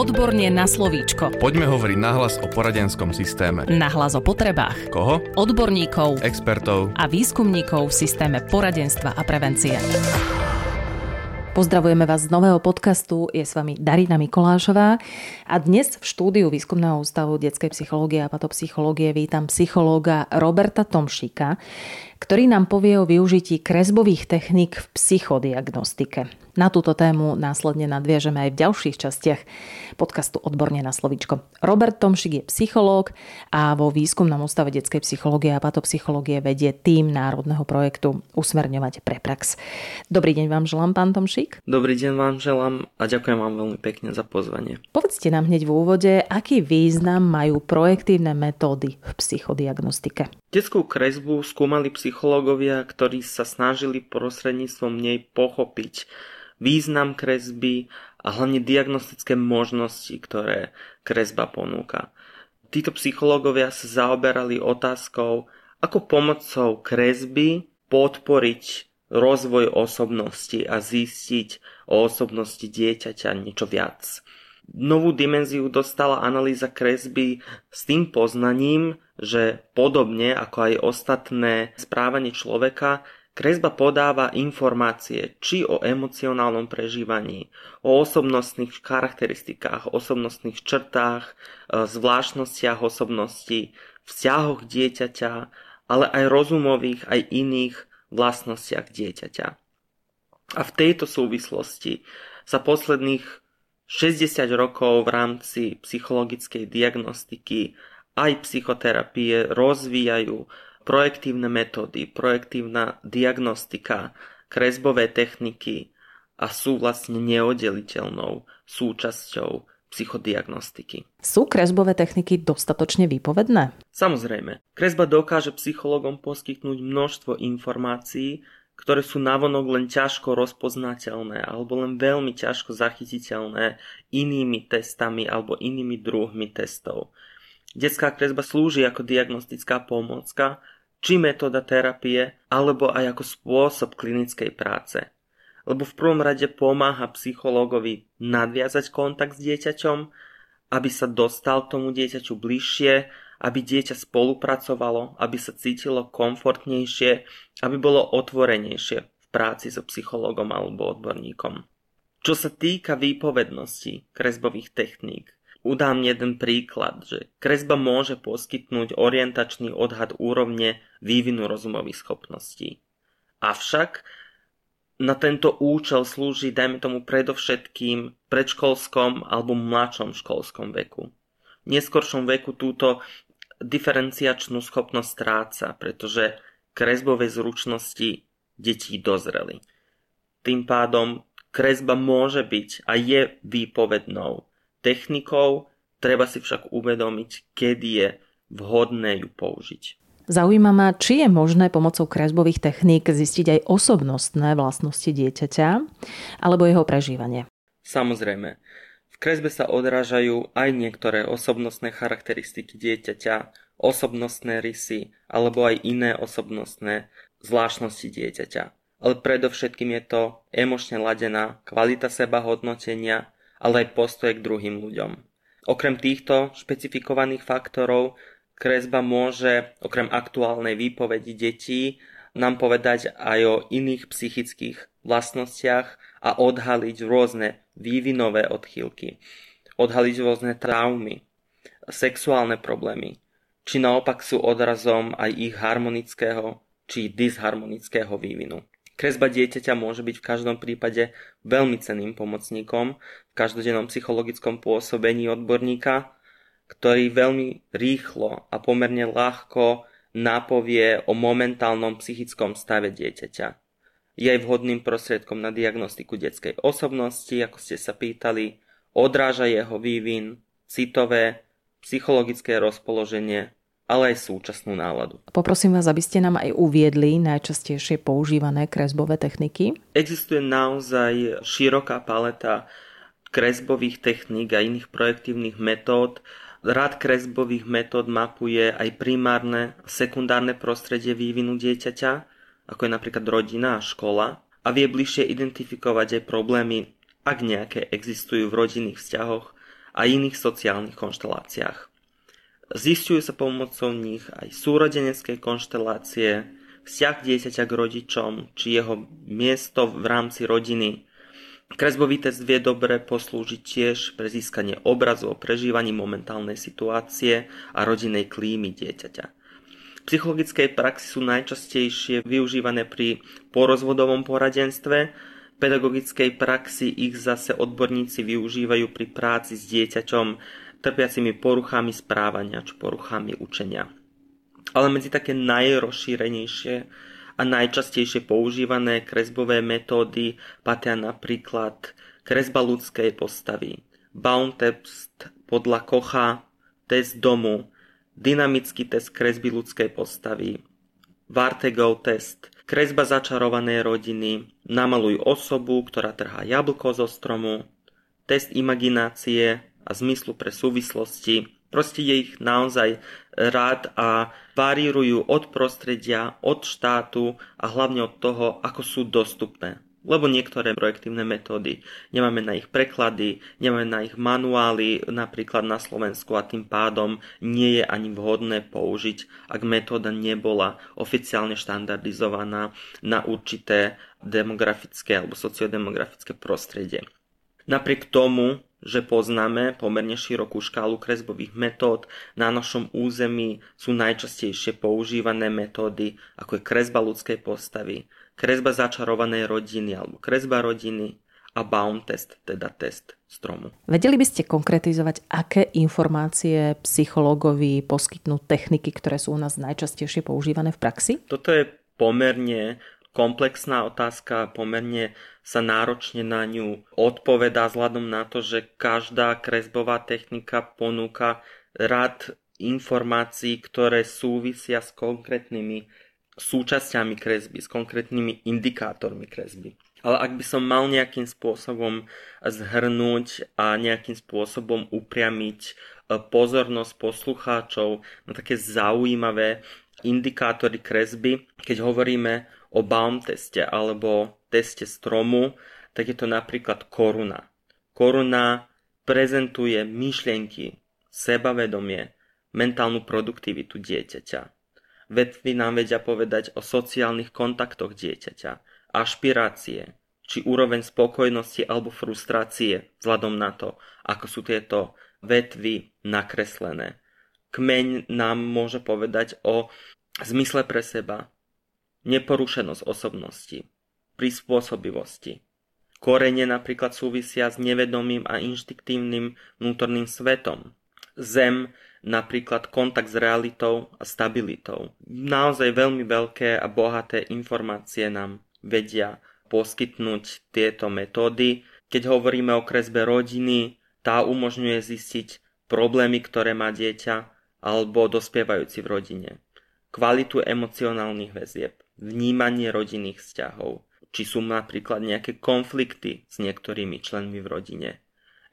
odborne na slovíčko. Poďme hovoriť nahlas o poradenskom systéme. Nahlas o potrebách. Koho? Odborníkov, expertov a výskumníkov v systéme poradenstva a prevencie. Pozdravujeme vás z nového podcastu, je s vami Darina Mikolášová a dnes v štúdiu Výskumného ústavu detskej psychológie a patopsychológie vítam psychológa Roberta Tomšíka, ktorý nám povie o využití kresbových techník v psychodiagnostike. Na túto tému následne nadviežeme aj v ďalších častiach podcastu Odborne na slovíčko. Robert Tomšík je psychológ a vo Výskumnom ústave detskej psychológie a patopsychológie vedie tím národného projektu Usmerňovať pre prax. Dobrý deň vám želám, pán Tomšík. Dobrý deň vám želám a ďakujem vám veľmi pekne za pozvanie. Povedzte nám hneď v úvode, aký význam majú projektívne metódy v psychodiagnostike. Detskú kresbu skúmali psychológovia, ktorí sa snažili prostredníctvom nej pochopiť význam kresby a hlavne diagnostické možnosti, ktoré kresba ponúka. Títo psychológovia sa zaoberali otázkou, ako pomocou kresby podporiť rozvoj osobnosti a zistiť o osobnosti dieťaťa niečo viac. Novú dimenziu dostala analýza kresby s tým poznaním, že podobne ako aj ostatné správanie človeka, kresba podáva informácie či o emocionálnom prežívaní, o osobnostných charakteristikách, osobnostných črtách, zvláštnostiach osobnosti, vzťahoch dieťaťa, ale aj rozumových, aj iných vlastnostiach dieťaťa. A v tejto súvislosti sa posledných 60 rokov v rámci psychologickej diagnostiky aj psychoterapie rozvíjajú projektívne metódy, projektívna diagnostika, kresbové techniky a sú vlastne neoddeliteľnou súčasťou psychodiagnostiky. Sú kresbové techniky dostatočne výpovedné? Samozrejme. Kresba dokáže psychologom poskytnúť množstvo informácií, ktoré sú navonok len ťažko rozpoznateľné alebo len veľmi ťažko zachytiteľné inými testami alebo inými druhmi testov. Detská kresba slúži ako diagnostická pomôcka, či metóda terapie, alebo aj ako spôsob klinickej práce. Lebo v prvom rade pomáha psychológovi nadviazať kontakt s dieťaťom, aby sa dostal tomu dieťaťu bližšie, aby dieťa spolupracovalo, aby sa cítilo komfortnejšie, aby bolo otvorenejšie v práci so psychológom alebo odborníkom. Čo sa týka výpovednosti kresbových techník, udám jeden príklad, že kresba môže poskytnúť orientačný odhad úrovne vývinu rozumových schopností. Avšak na tento účel slúži, dajme tomu, predovšetkým predškolskom alebo mladšom školskom veku. V neskoršom veku túto diferenciačnú schopnosť stráca, pretože kresbové zručnosti detí dozreli. Tým pádom kresba môže byť a je výpovednou technikou, treba si však uvedomiť, kedy je vhodné ju použiť. Zaujíma ma, či je možné pomocou kresbových techník zistiť aj osobnostné vlastnosti dieťaťa alebo jeho prežívanie. Samozrejme. V kresbe sa odrážajú aj niektoré osobnostné charakteristiky dieťaťa, osobnostné rysy alebo aj iné osobnostné zvláštnosti dieťaťa. Ale predovšetkým je to emočne ladená kvalita sebahodnotenia, ale aj postoj k druhým ľuďom. Okrem týchto špecifikovaných faktorov kresba môže, okrem aktuálnej výpovedi detí, nám povedať aj o iných psychických vlastnostiach a odhaliť rôzne vývinové odchýlky, odhaliť rôzne traumy, sexuálne problémy, či naopak sú odrazom aj ich harmonického či disharmonického vývinu. Kresba dieťaťa môže byť v každom prípade veľmi cenným pomocníkom v každodennom psychologickom pôsobení odborníka, ktorý veľmi rýchlo a pomerne ľahko napovie o momentálnom psychickom stave dieťaťa. Je aj vhodným prostriedkom na diagnostiku detskej osobnosti, ako ste sa pýtali, odráža jeho vývin, citové, psychologické rozpoloženie, ale aj súčasnú náladu. Poprosím vás, aby ste nám aj uviedli najčastejšie používané kresbové techniky. Existuje naozaj široká paleta kresbových techník a iných projektívnych metód. Rád kresbových metód mapuje aj primárne, sekundárne prostredie vývinu dieťaťa, ako je napríklad rodina a škola, a vie bližšie identifikovať aj problémy, ak nejaké existujú v rodinných vzťahoch, a iných sociálnych konšteláciách. Zisťujú sa pomocou nich aj súrodenecké konštelácie, vzťah dieťaťa k rodičom či jeho miesto v rámci rodiny. Kresbový test vie dobre poslúžiť tiež pre získanie obrazu o prežívaní momentálnej situácie a rodinnej klímy dieťaťa. V psychologickej praxi sú najčastejšie využívané pri porozvodovom poradenstve, v pedagogickej praxi ich zase odborníci využívajú pri práci s dieťaťom trpiacimi poruchami správania či poruchami učenia. Ale medzi také najrozšírenejšie a najčastejšie používané kresbové metódy patria napríklad kresba ľudskej postavy, Baumtest podľa Kocha, test domu, dynamický test kresby ľudskej postavy, Wartegow test, kresba začarovanej rodiny, namaluj osobu, ktorá trhá jablko zo stromu, test imaginácie a zmyslu pre súvislosti. Proste je ich naozaj rád a varírujú od prostredia, od štátu a hlavne od toho, ako sú dostupné. Lebo niektoré projektívne metódy nemáme na ich preklady, nemáme na ich manuály, napríklad na Slovensku, a tým pádom nie je ani vhodné použiť, ak metóda nebola oficiálne štandardizovaná na určité demografické alebo sociodemografické prostredie. Napriek tomu, že poznáme pomerne širokú škálu kresbových metód, na našom území sú najčastejšie používané metódy, ako je kresba ľudskej postavy, kresba začarovanej rodiny alebo kresba rodiny a Baumtest, teda test stromu. Vedeli by ste konkretizovať, aké informácie psychológovi poskytnú techniky, ktoré sú u nás najčastejšie používané v praxi? Toto je pomerne komplexná otázka, pomerne sa náročne na ňu odpovedá vzhľadom na to, že každá kresbová technika ponúka rad informácií, ktoré súvisia s konkrétnymi súčasťami kresby, s konkrétnymi indikátormi kresby. Ale ak by som mal nejakým spôsobom zhrnúť a nejakým spôsobom upriamiť pozornosť poslucháčov na také zaujímavé indikátory kresby, keď hovoríme o Baumteste alebo teste stromu, tak je to napríklad koruna. Koruna prezentuje myšlienky, sebavedomie, mentálnu produktivitu dieťaťa. Vetvy nám vedia povedať o sociálnych kontaktoch dieťaťa, ašpirácie, či úroveň spokojnosti alebo frustrácie vzhľadom na to, ako sú tieto vetvy nakreslené. Kmeň nám môže povedať o zmysle pre seba, neporušenosť osobnosti, prispôsobivosti. Korene napríklad súvisia s nevedomým a inštinktívnym vnútorným svetom. Zem napríklad kontakt s realitou a stabilitou. Naozaj veľmi veľké a bohaté informácie nám vedia poskytnúť tieto metódy. Keď hovoríme o kresbe rodiny, tá umožňuje zistiť problémy, ktoré má dieťa alebo dospievajúci v rodine. Kvalitu emocionálnych väzieb, vnímanie rodinných vzťahov, či sú napríklad nejaké konflikty s niektorými členmi v rodine,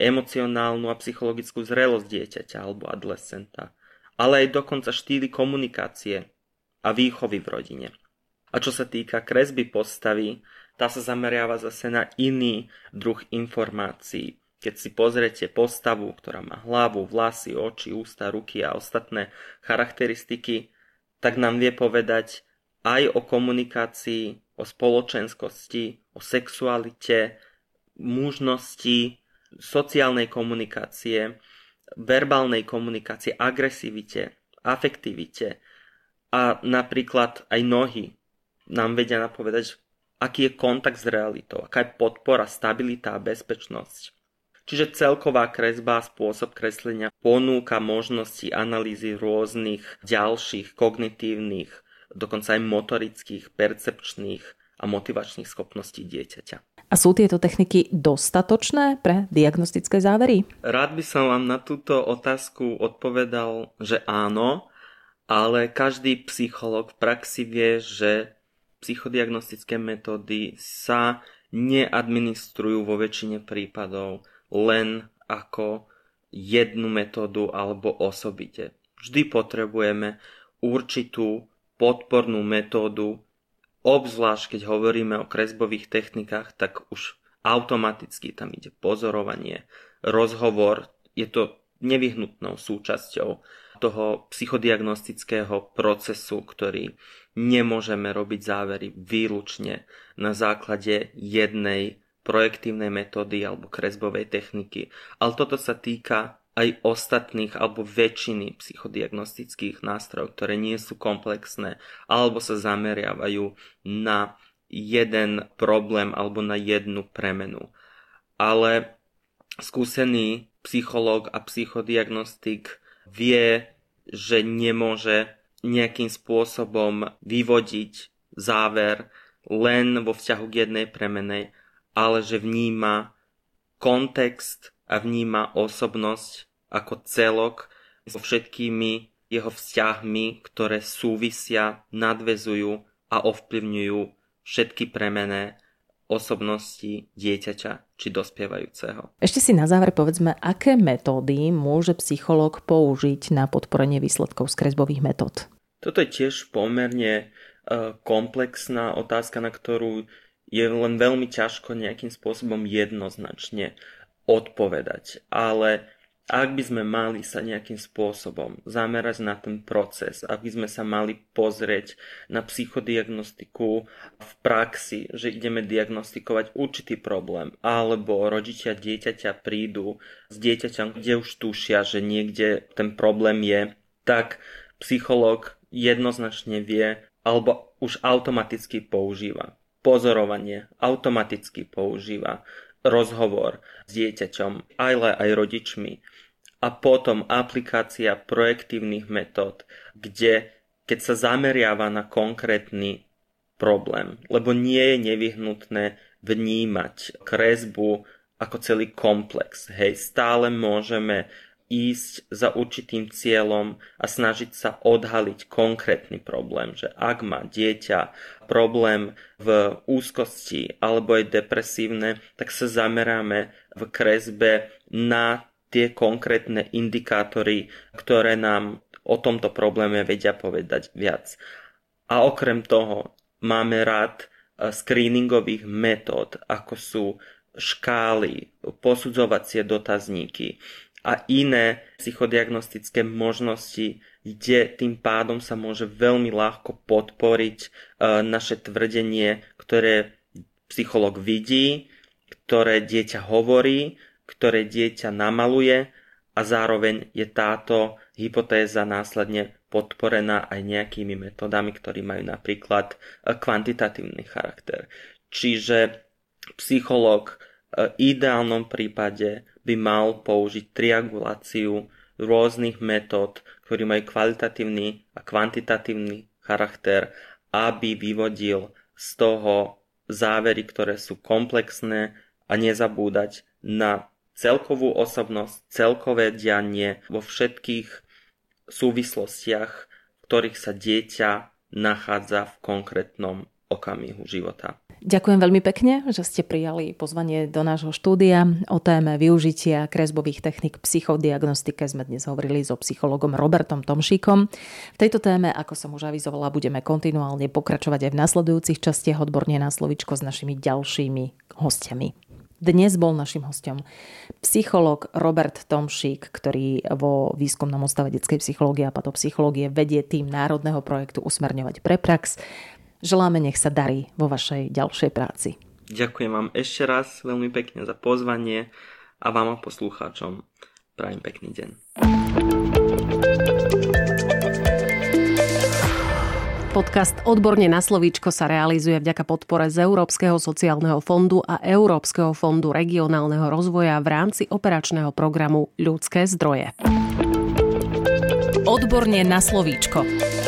emocionálnu a psychologickú zrelosť dieťaťa alebo adolescenta, ale aj dokonca štýly komunikácie a výchovy v rodine. A čo sa týka kresby postavy, tá sa zameriava zase na iný druh informácií. Keď si pozriete postavu, ktorá má hlavu, vlasy, oči, ústa, ruky a ostatné charakteristiky, tak nám vie povedať aj o komunikácii, o spoločenskosti, o sexualite, mužnosti, sociálnej komunikácie, verbálnej komunikácie, agresivite, afektivite a napríklad aj nohy nám vedia napovedať, aký je kontakt s realitou, aká je podpora, stabilita a bezpečnosť. Čiže celková kresba a spôsob kreslenia ponúka možnosti analýzy rôznych ďalších kognitívnych, dokonca aj motorických, percepčných a motivačných schopností dieťaťa. A sú tieto techniky dostatočné pre diagnostické závery? Rád by som vám na túto otázku odpovedal, že áno, ale každý psychológ v praxi vie, že psychodiagnostické metódy sa neadministrujú vo väčšine prípadov len ako jednu metódu alebo osobite. Vždy potrebujeme určitú podpornú metódu, obzvlášť keď hovoríme o kresbových technikách, tak už automaticky tam ide pozorovanie, rozhovor je to nevyhnutnou súčasťou toho psychodiagnostického procesu, ktorý nemôžeme robiť závery výlučne na základe jednej projektívnej metódy alebo kresbovej techniky. Ale toto sa týka aj ostatných alebo väčšiny psychodiagnostických nástrojov, ktoré nie sú komplexné alebo sa zameriavajú na jeden problém alebo na jednu premenu. Ale skúsený psychológ a psychodiagnostik vie, že nemôže nejakým spôsobom vyvodiť záver len vo vzťahu k jednej premenej, ale že vníma kontext a vníma osobnosť ako celok so všetkými jeho vzťahmi, ktoré súvisia, nadväzujú a ovplyvňujú všetky premené osobnosti dieťaťa či dospievajúceho. Ešte si na záver povedzme, aké metódy môže psychológ použiť na podporenie výsledkov z kresbových metód? Toto je tiež pomerne komplexná otázka, na ktorú je len veľmi ťažko nejakým spôsobom jednoznačne odpovedať. Ale ak by sme mali sa nejakým spôsobom zamerať na ten proces, ak by sme sa mali pozrieť na psychodiagnostiku v praxi, že ideme diagnostikovať určitý problém, alebo rodičia dieťaťa prídu s dieťaťom, kde už tušia, že niekde ten problém je, tak psychológ jednoznačne vie, alebo už automaticky používa pozorovanie, automaticky používa rozhovor s dieťaťom, ale aj rodičmi. A potom aplikácia projektívnych metód, keď sa zameriava na konkrétny problém, lebo nie je nevyhnutné vnímať kresbu ako celý komplex. Hej, stále môžeme ísť za určitým cieľom a snažiť sa odhaliť konkrétny problém, že ak má dieťa problém v úzkosti alebo je depresívne, tak sa zameráme v kresbe na tie konkrétne indikátory, ktoré nám o tomto probléme vedia povedať viac. A okrem toho máme rád screeningových metód, ako sú škály, posudzovacie dotazníky a iné psychodiagnostické možnosti, kde tým pádom sa môže veľmi ľahko podporiť naše tvrdenie, ktoré psychológ vidí, ktoré dieťa hovorí, ktoré dieťa namaluje, a zároveň je táto hypotéza následne podporená aj nejakými metódami, ktoré majú napríklad kvantitatívny charakter. Čiže psychológ v ideálnom prípade by mal použiť trianguláciu rôznych metód, ktoré majú kvalitatívny a kvantitatívny charakter, aby vyvodil z toho závery, ktoré sú komplexné, a nezabúdať na celkovú osobnosť, celkové dianie vo všetkých súvislostiach, v ktorých sa dieťa nachádza v konkrétnom okamihu života. Ďakujem veľmi pekne, že ste prijali pozvanie do nášho štúdia. O téme využitia kresbových techník psychodiagnostike sme dnes hovorili so psychologom Robertom Tomšíkom. V tejto téme, ako som už avizovala, budeme kontinuálne pokračovať aj v nasledujúcich častiach Odborne na slovíčko s našimi ďalšími hostiami. Dnes bol našim hostom psychológ Robert Tomšík, ktorý vo výskumnom ústave detskej psychológie a patopsychológie vedie tým národného projektu Usmerňovať pre prax. Želáme, nech sa darí vo vašej ďalšej práci. Ďakujem vám ešte raz veľmi pekne za pozvanie a vám a poslucháčom prajem pekný deň. Podcast Odborne na slovíčko sa realizuje vďaka podpore z Európskeho sociálneho fondu a Európskeho fondu regionálneho rozvoja v rámci operačného programu Ľudské zdroje. Odborne na slovíčko.